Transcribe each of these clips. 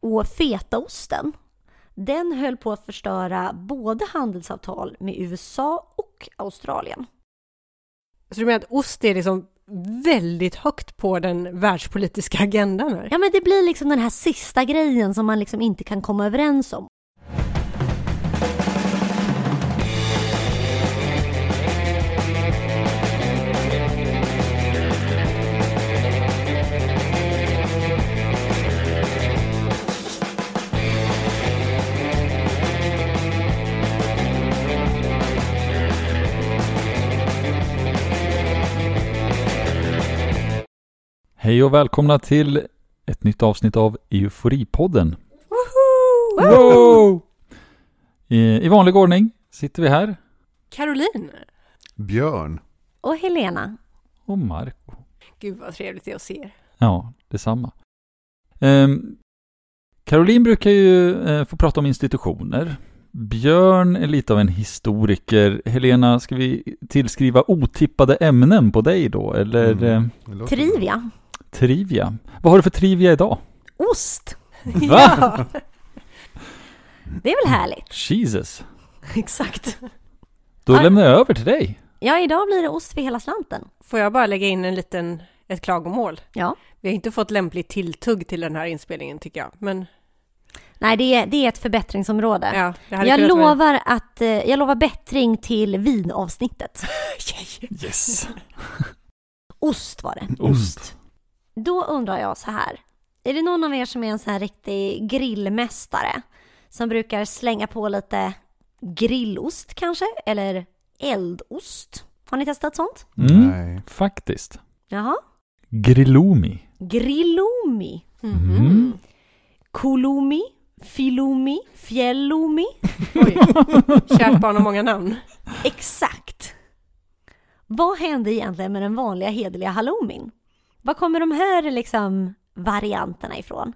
Och fetaosten, den höll på att förstöra både handelsavtal med USA och Australien. Så du menar att ost är liksom väldigt högt på den världspolitiska agendan här? Ja, men det blir liksom den här sista grejen som man liksom inte kan komma överens om. Hej och välkomna till ett nytt avsnitt av Euforipodden. Woho! Wow! I vanlig ordning sitter vi här. Caroline. Björn. Och Helena. Och Marco. Gud vad trevligt det är att se er. Ja, detsamma. Caroline brukar ju få prata om institutioner. Björn är lite av en historiker. Helena, ska vi tillskriva otippade ämnen på dig då? Eller? Trivia. Trivia. Vad har du för trivia idag? Ost. Va? Ja. Det är väl härligt. Jesus. Exakt. Då lämnar jag över till dig. Ja, idag blir det ost för hela slanten. Får jag bara lägga in ett klagomål? Ja. Vi har inte fått lämpligt tilltugg till den här inspelningen tycker jag. Men... Nej, det är ett förbättringsområde. Ja, jag lovar bättring till vinavsnittet. Yes. Ost var det. Ost. Då undrar jag så här. Är det någon av er som är en sån här riktig grillmästare som brukar slänga på lite grillost kanske? Eller eldost? Har ni testat sånt? Nej, faktiskt. Jaha. Grillomi. Mm. Halloumi, Fjällumi, Fjällumi. Oj, kärt barn och många namn. Exakt. Vad hände egentligen med den vanliga hederliga halloumin? Var kommer de här liksom varianterna ifrån?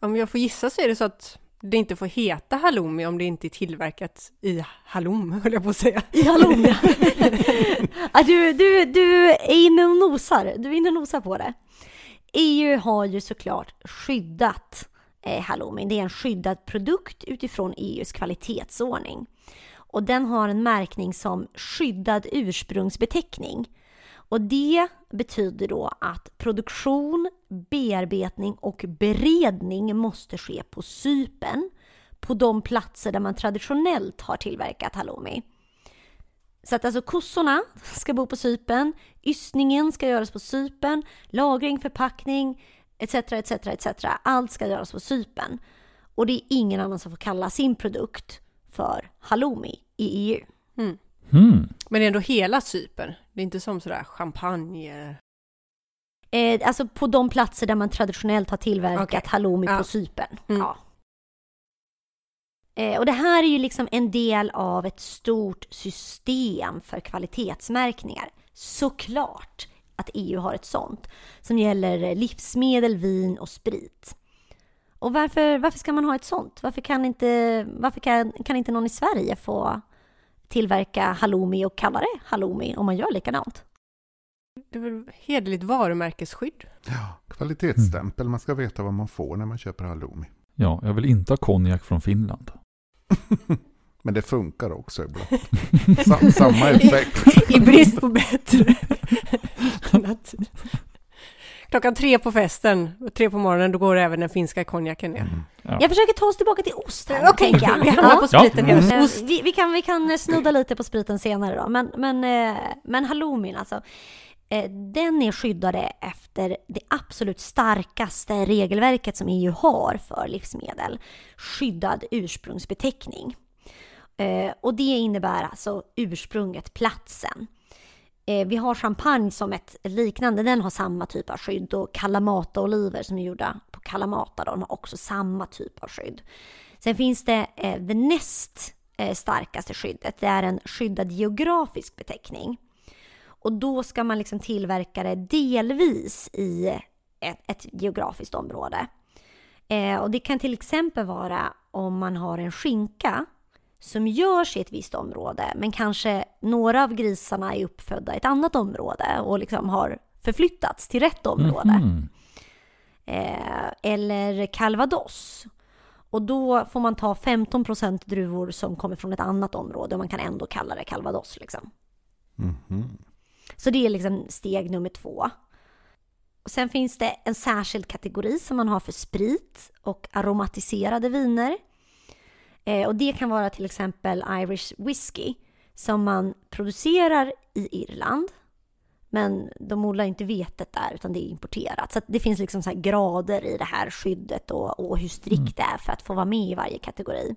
Om jag får gissa så är det så att det inte får heta halloumi om det inte är tillverkat i halloum, höll jag på att säga. I halloum, ja. Du är inne och nosar. Du är inne och nosar på det. EU har ju såklart skyddat halloumin. Det är en skyddad produkt utifrån EU:s kvalitetsordning. Och den har en märkning som skyddad ursprungsbeteckning. Och det betyder då att produktion, bearbetning och beredning måste ske på Cypern. På de platser där man traditionellt har tillverkat halloumi. Så att alltså kossorna ska bo på Cypern, ystningen ska göras på Cypern, lagring, förpackning, etc. Allt ska göras på Cypern. Och det är ingen annan som får kalla sin produkt för halloumi i EU. Mm. Mm. Men det är ändå hela Cypern. Det är inte som sådär champagne. Alltså på de platser där man traditionellt har tillverkat halloumi på Cypern. Mm. Ja. Och det här är ju liksom en del av ett stort system för kvalitetsmärkningar. Såklart att EU har ett sånt som gäller livsmedel, vin och sprit. Och varför ska man ha ett sånt? Varför kan inte någon i Sverige få tillverka halloumi och kalla det halloumi om man gör likadant? Det är väl hederligt varumärkesskydd. Ja, kvalitetsstämpel. Man ska veta vad man får när man köper halloumi. Ja, jag vill inte ha konjak från Finland. Men det funkar också ibland. Samma effekt. I brist på bättre. Klockan 3 på festen och 3 på morgonen, då går även den finska konjaken ner. Mm. Ja. Jag försöker ta oss tillbaka till ost här. Okej, vi hamnar på spriten. Ja. Mm. Vi kan snudda lite på spriten senare då. Men halloumin alltså. Den är skyddade efter det absolut starkaste regelverket som EU har för livsmedel. Skyddad ursprungsbeteckning. Och det innebär alltså ursprunget, platsen. Vi har champagne som ett liknande. Den har samma typ av skydd. Och kalamataoliver som är gjorda på Kalamata. De har också samma typ av skydd. Sen finns det näst starkaste skyddet. Det är en skyddad geografisk beteckning. Och då ska man liksom tillverka det delvis i ett geografiskt område. Och det kan till exempel vara om man har en skinka som görs i ett visst område. Men kanske några av grisarna är uppfödda i ett annat område och liksom har förflyttats till rätt område. Mm-hmm. eller Calvados. Och då får man ta 15% druvor som kommer från ett annat område och man kan ändå kalla det Calvados liksom. Mm-hmm. Så det är liksom steg nummer 2. Och sen finns det en särskild kategori som man har för sprit och aromatiserade viner. Och det kan vara till exempel Irish whiskey som man producerar i Irland. Men de odlar inte vetet där utan det är importerat. Så att det finns liksom så här grader i det här skyddet och hur strikt det är för att få vara med i varje kategori.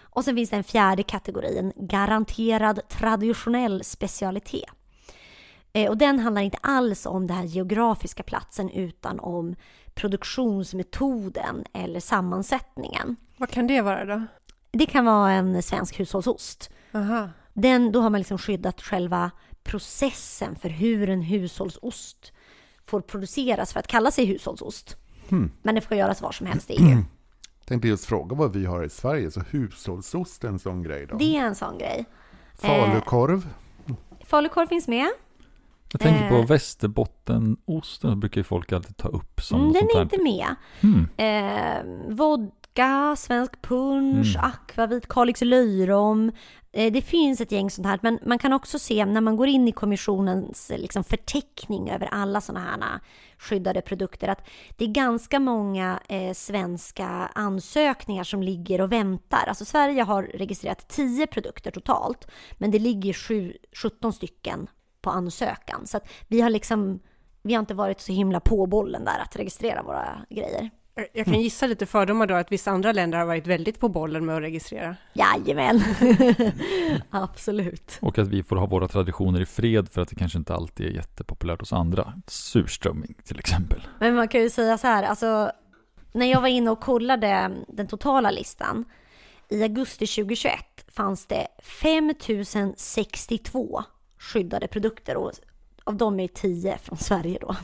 Och sen finns det en fjärde kategori, en garanterad traditionell specialitet. Och den handlar inte alls om den här geografiska platsen utan om produktionsmetoden eller sammansättningen. Vad kan det vara då? Det kan vara en svensk hushållsost. Aha. Då har man liksom skyddat själva processen för hur en hushållsost får produceras för att kalla sig hushållsost. Hmm. Men det får göras var som helst i EU. Tänkte just fråga vad vi har i Sverige. Så hushållsost är en sån grej då? Det är en sån grej. Falukorv? Falukorv finns med. Jag tänker på västerbottenosten brukar ju folk alltid ta upp som den sånt är inte med. Vodka, svensk punsch, akvavit, Kalix löjrom. Det finns ett gäng sånt här. Men man kan också se när man går in i kommissionens liksom, förteckning över alla såna här skyddade produkter att det är ganska många svenska ansökningar som ligger och väntar. Alltså Sverige har registrerat 10 produkter totalt men det ligger 17 stycken på ansökan. Så att vi har inte varit så himla på bollen där att registrera våra grejer. Jag kan gissa lite fördomar då att vissa andra länder har varit väldigt på bollen med att registrera. Jajamän. Absolut. Och att vi får ha våra traditioner i fred för att det kanske inte alltid är jättepopulärt hos andra. Surströmming till exempel. Men man kan ju säga så här, alltså, när jag var inne och kollade den totala listan i augusti 2021 fanns det 5062 skyddade produkter och av dem är 10 från Sverige då.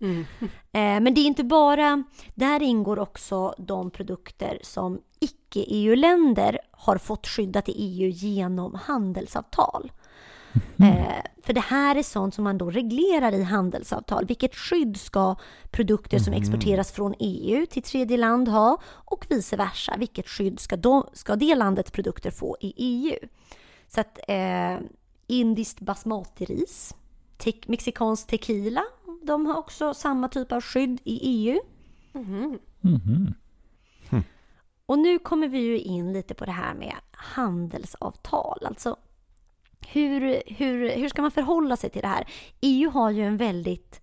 Mm. Men det är inte bara, där ingår också de produkter som icke-EU-länder har fått skyddat i EU genom handelsavtal. För det här är sånt som man då reglerar i handelsavtal. Vilket skydd ska produkter som exporteras från EU till tredje land ha och vice versa. Vilket skydd ska det landets produkter få i EU. Så att indiskt basmati-ris, mexikansk tequila, de har också samma typ av skydd i EU. Mm. Mm. Mm. Och nu kommer vi ju in lite på det här med handelsavtal. Alltså hur ska man förhålla sig till det här? EU har ju en väldigt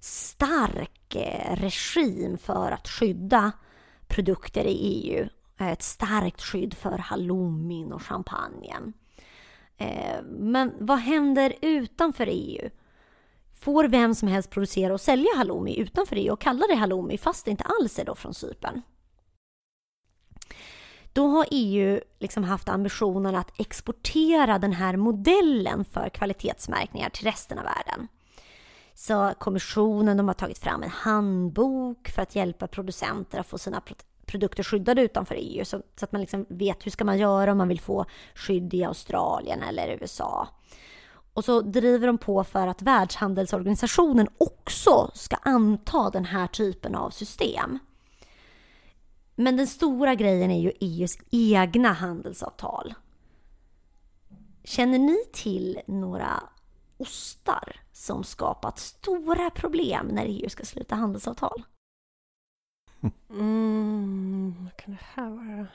stark regim för att skydda produkter i EU. Ett starkt skydd för halloumin och champagne. Men vad händer utanför EU? Får vem som helst producera och sälja halloumi utanför EU och kalla det halloumi fast det inte alls är då från Cypern? Då har EU liksom haft ambitionen att exportera den här modellen för kvalitetsmärkningar till resten av världen. Så kommissionen, de har tagit fram en handbok för att hjälpa producenter att få sina produkter skyddade utanför EU så att man liksom vet hur ska man göra om man vill få skydd i Australien eller USA. Och så driver de på för att Världshandelsorganisationen också ska anta den här typen av system. Men den stora grejen är ju EU:s egna handelsavtal. Känner ni till några ostar som skapat stora problem när EU ska sluta handelsavtal? Vad kan det här vara?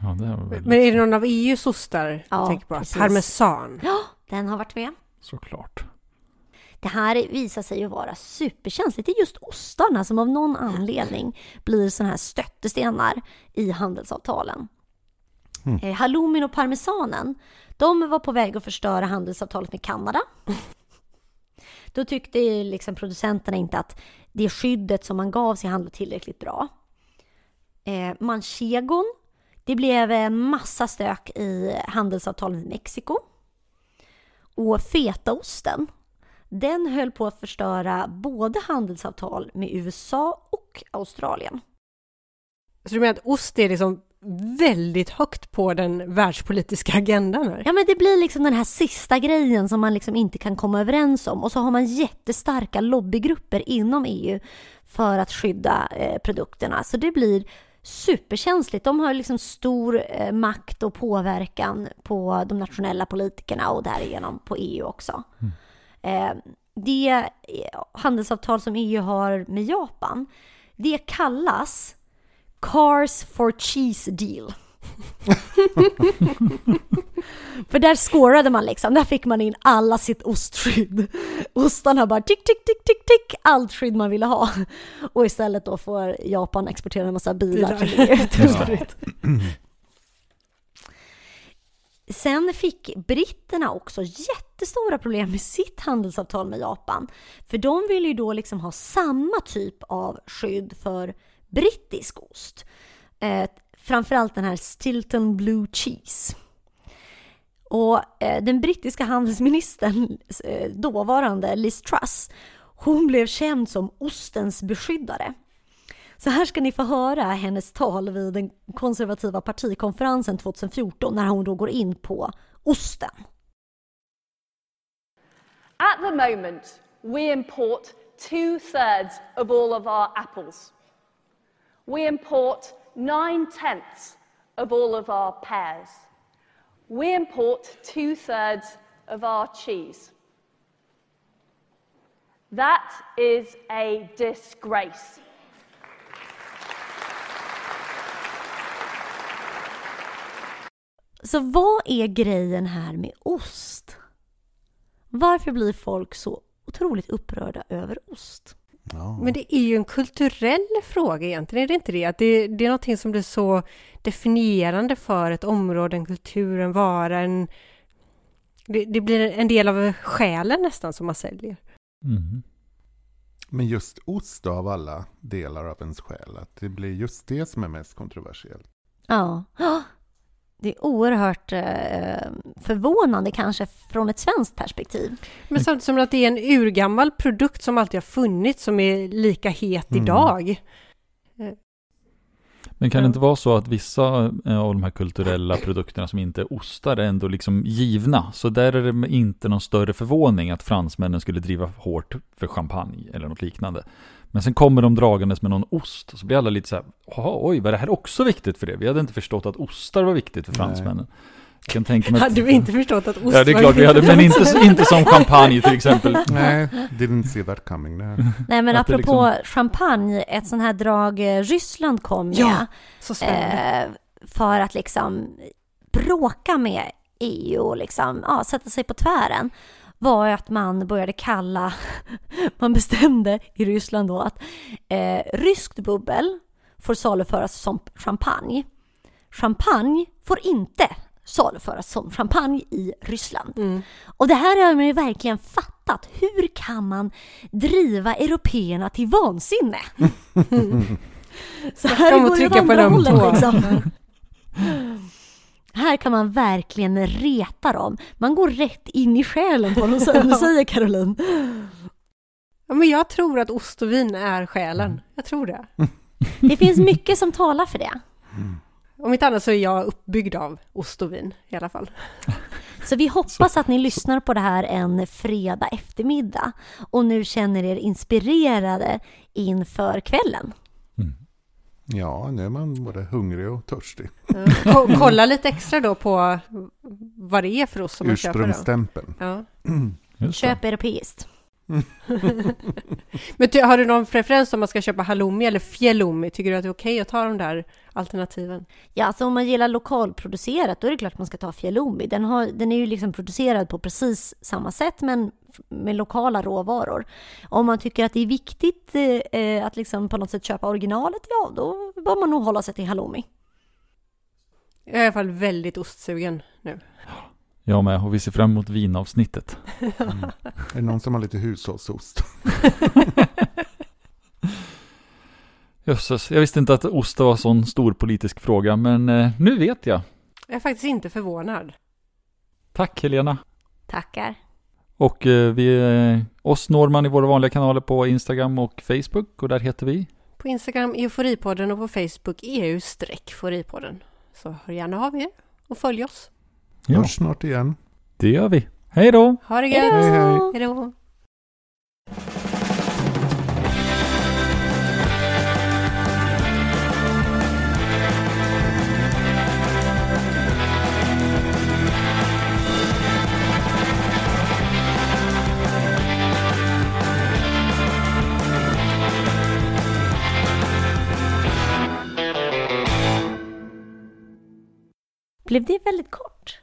Ja, det här var väldigt... Men är det någon av EU:s ostar? Ja, tänker på Parmesan. Ja, den har varit med. Såklart. Det här visar sig ju vara superkänsligt. Det är just ostarna som av någon anledning blir såna här stöttestenar i handelsavtalen. Halloumin och parmesanen, de var på väg att förstöra handelsavtalet med Kanada. Då tyckte ju liksom producenterna inte att det skyddet som man gav sig handlade tillräckligt bra. Manchegon, det blev en massa stök i handelsavtalet med Mexiko. Och fetaosten, den höll på att förstöra både handelsavtal med USA och Australien. Så du menar att ost är liksom väldigt högt på den världspolitiska agendan här. Ja, men det blir liksom den här sista grejen som man liksom inte kan komma överens om. Och så har man jättestarka lobbygrupper inom EU för att skydda produkterna. Så det blir superkänsligt. De har liksom stor makt och påverkan på de nationella politikerna och därigenom på EU också. Det handelsavtal som EU har med Japan, det kallas Cars for Cheese Deal. För där skårade man liksom, där fick man in alla sitt ostskydd. Ostarna bara tick, tick, tick, tick, tick, allt skydd man ville ha. Och istället då får Japan exportera en massa bilar till EU. Sen fick britterna också jättestora problem med sitt handelsavtal med Japan. För de ville ju då liksom ha samma typ av skydd för brittisk ost. Framförallt den här Stilton blue cheese. Och den brittiska handelsministern, dåvarande Liz Truss, hon blev känd som ostens beskyddare. Så här ska ni få höra hennes tal vid den konservativa partikonferensen 2014 när hon då går in på osten. At the moment we import 2/3 of all of our apples. We import 9/10 of all of our pears. We import 2/3 of our cheese. That is a disgrace. Så vad är grejen här med ost? Varför blir folk så otroligt upprörda över ost? Ja. Men det är ju en kulturell fråga egentligen, är det inte det? Att det är någonting som blir så definierande för ett område, en kultur, en vara. Det blir en del av själen nästan som man säljer. Mm. Men just ost av alla delar av ens själ, att det blir just det som är mest kontroversiellt. Ja, det är oerhört förvånande kanske från ett svenskt perspektiv. Men samtidigt som att det är en urgammal produkt som alltid har funnits som är lika het idag. Men kan det inte vara så att vissa av de här kulturella produkterna som inte är ostar är ändå liksom givna? Så där är det inte någon större förvåning att fransmännen skulle driva hårt för champagne eller något liknande. Men sen kommer de dragandes med någon ost och så blir alla lite så här, oj, var det här också viktigt för det? Vi hade inte förstått att ostar var viktigt för fransmännen. Kan tänka mig att... Hade vi inte förstått att ost var viktigt? Ja, det är klart vi hade, men inte som champagne till exempel. Nej, didn't see that coming. Nej, men apropå liksom... champagne, ett sån här drag Ryssland kom med. Ja, så spännande. För att liksom bråka med EU och liksom, sätta sig på tvären. Var att man började kalla, man bestämde i Ryssland då att ryskt bubbel får saluföras som champagne. Champagne får inte saluföras som champagne i Ryssland. Och det här har man ju verkligen fattat. Hur kan man driva européerna till vansinne? Så här går ju de rollen liksom. Här kan man verkligen reta dem. Man går rätt in i själen på dem, säger Caroline. Ja, men jag tror att ost och vin är själen. Jag tror det. Det finns mycket som talar för det. Om inte annat så är jag uppbyggd av ost och vin i alla fall. Så vi hoppas att ni lyssnar på det här en fredag eftermiddag och nu känner er inspirerade inför kvällen. Ja, nu är man både hungrig och törstig. Kolla lite extra då på vad det är för oss som man köper. Ursprungsstämpeln. Ja. Köp europeiskt. Men har du någon preferens om man ska köpa halloumi eller fjällumi? Tycker du att det är okej att ta de där alternativen? Ja, alltså om man gillar lokalproducerat då är det klart man ska ta fjällumi. Den är ju liksom producerad på precis samma sätt men med lokala råvaror. Om man tycker att det är viktigt att liksom på något sätt köpa originalet, ja då bör man nog hålla sig till halloumi. Jag är i alla fall väldigt ostsugen nu. Ja, med och vi ser fram emot vinavsnittet. Är det någon som har lite hushållsost? Jösses, jag visste inte att ost var en sån stor politisk fråga, men nu vet jag. Jag är faktiskt inte förvånad. Tack Helena. Tackar. Och oss når man i våra vanliga kanaler på Instagram och Facebook, och där heter vi. På Instagram Euforipodden och på Facebook EU-Euforipodden. så hör gärna av er och följ oss. Ja. Hörs snart igen. Det gör vi. Hej då! Ha det gött! Hej då! Blev det väldigt kort?